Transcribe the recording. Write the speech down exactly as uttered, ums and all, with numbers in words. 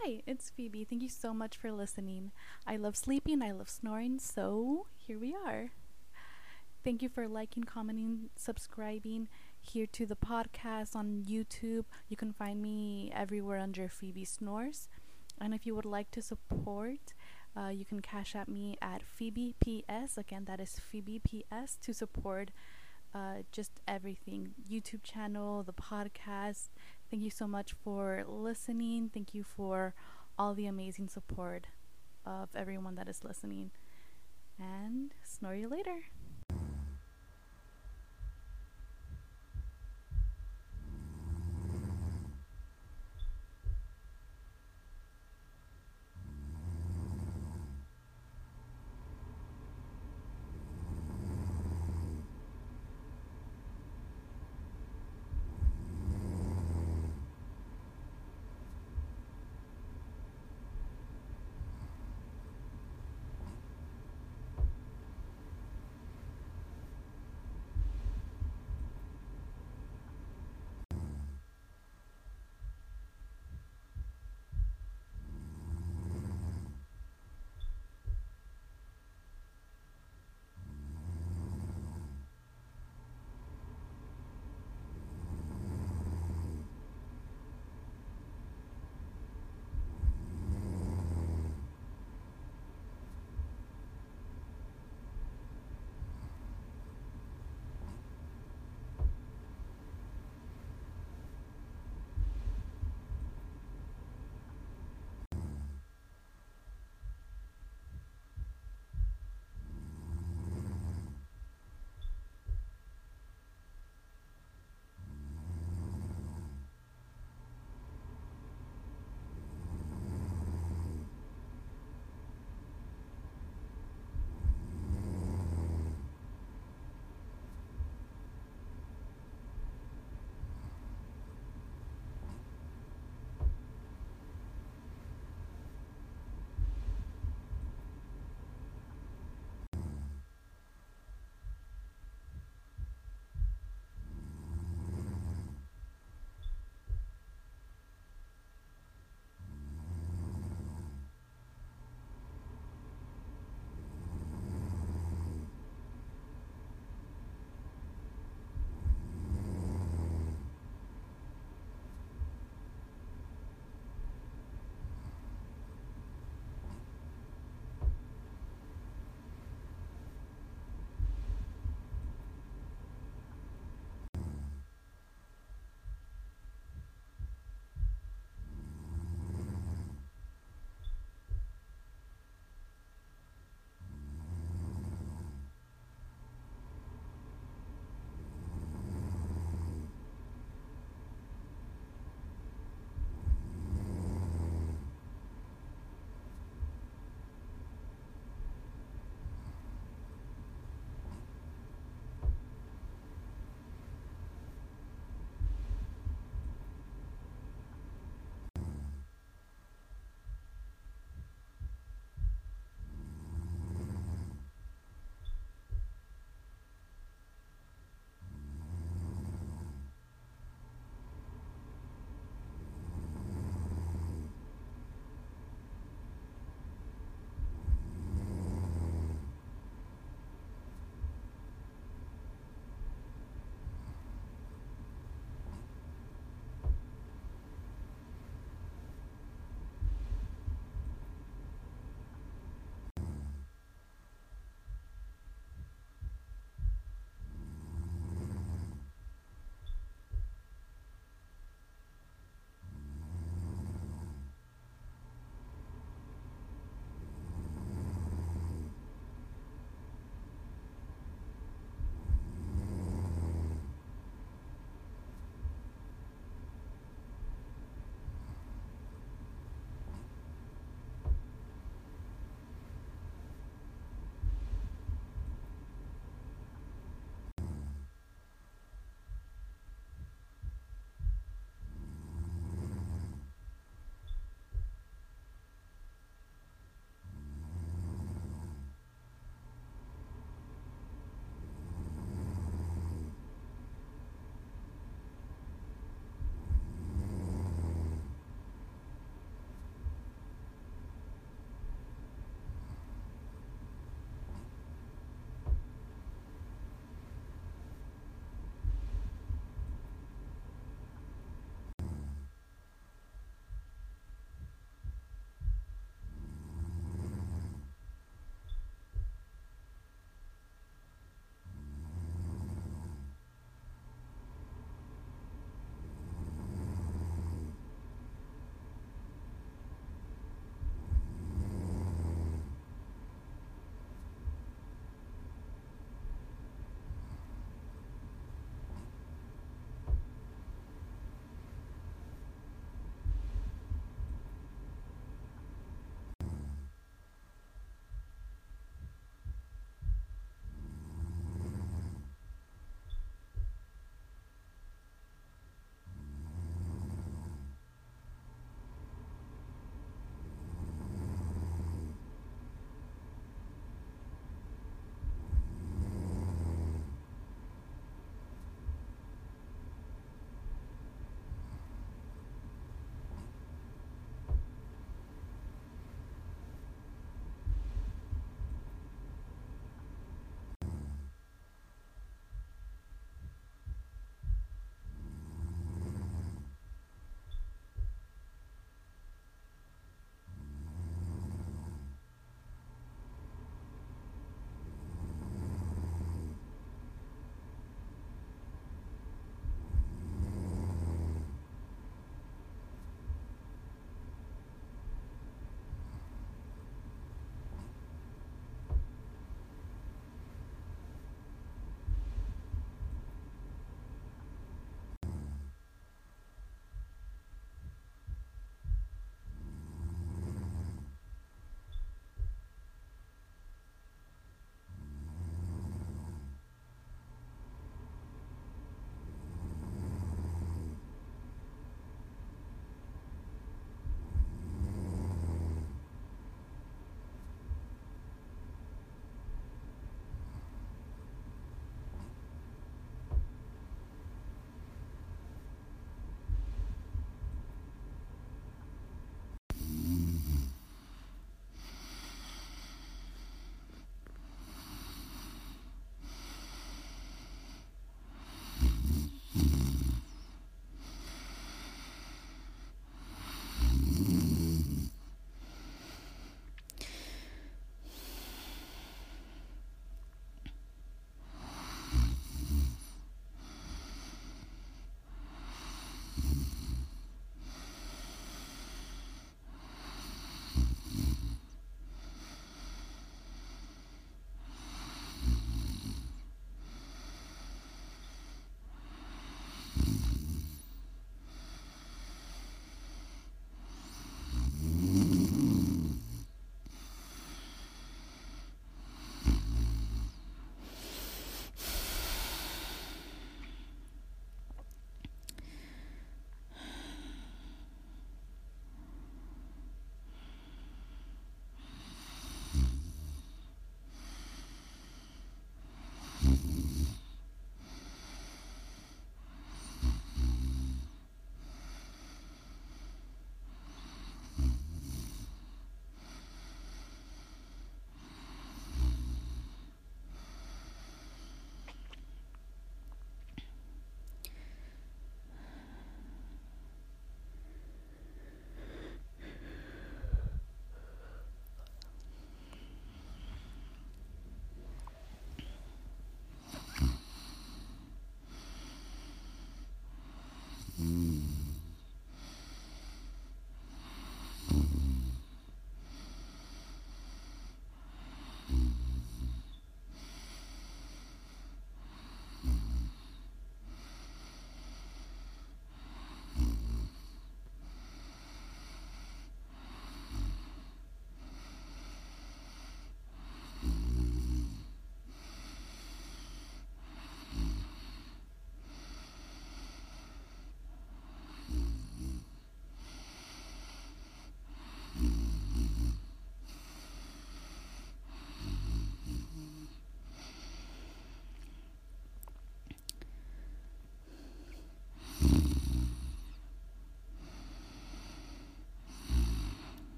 Hi, it's Phoebe. Thank you so much for listening. I love sleeping, I love snoring, so here we are. Thank you for liking, commenting, subscribing here to the podcast on YouTube. You can find me everywhere under Phoebe Snores. And if you would like to support, uh, you can cash at me at Phoebe P S. Again, that is Phoebe P S to support uh, just everything. YouTube channel, the podcast. Thank you so much for listening. Thank you for all the amazing support of everyone that is listening. And snore you later.